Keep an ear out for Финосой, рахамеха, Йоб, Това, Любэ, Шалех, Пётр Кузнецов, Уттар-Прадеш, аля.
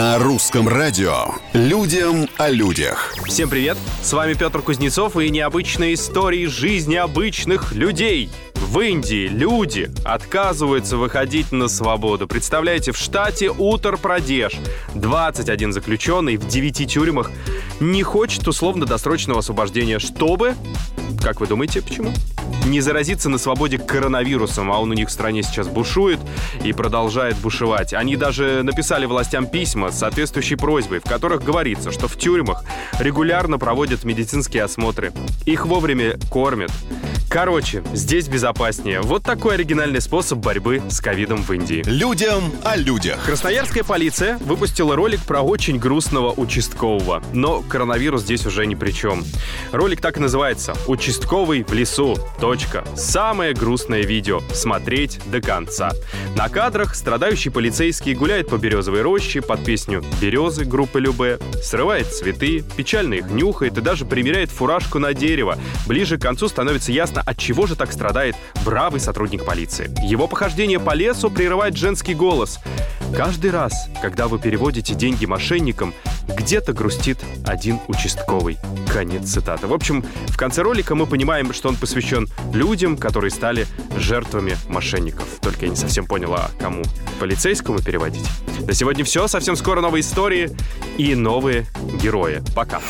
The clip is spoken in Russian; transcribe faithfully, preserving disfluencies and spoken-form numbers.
На русском радио «Людям о людях». Всем привет! С вами Пётр Кузнецов и необычные истории жизни обычных людей. В Индии люди отказываются выходить на свободу. Представляете, в штате Уттар-Прадеш двадцать один заключенный в девяти тюрьмах не хочет условно-досрочного освобождения, чтобы... Как вы думаете, почему? Не заразиться на свободе коронавирусом, а он у них в стране сейчас бушует и продолжает бушевать. Они даже написали властям письма с соответствующей просьбой, в которых говорится, что в тюрьмах регулярно проводят медицинские осмотры. Их вовремя кормят. Короче, здесь безопаснее. Вот такой оригинальный способ борьбы с ковидом в Индии. Людям о людях. Красноярская полиция выпустила ролик про очень грустного участкового. Но коронавирус здесь уже ни при чем. Ролик так и называется «Участковый в лесу. Точка. Самое грустное видео. Смотреть до конца». На кадрах страдающий полицейский гуляет по березовой роще под песню «Березы» группы Любэ, срывает цветы, печально их нюхает и даже примеряет фуражку на дерево. Ближе к концу становится ясно, от чего же так страдает бравый сотрудник полиции. Его похождение по лесу прерывает женский голос. Каждый раз, когда вы переводите деньги мошенникам, где-то грустит один участковый. Конец цитаты. В общем, в конце ролика мы понимаем, что он посвящен людям, которые стали жертвами мошенников. Только я не совсем поняла, кому полицейскому переводить. На сегодня все. Совсем скоро новые истории и новые герои. Пока.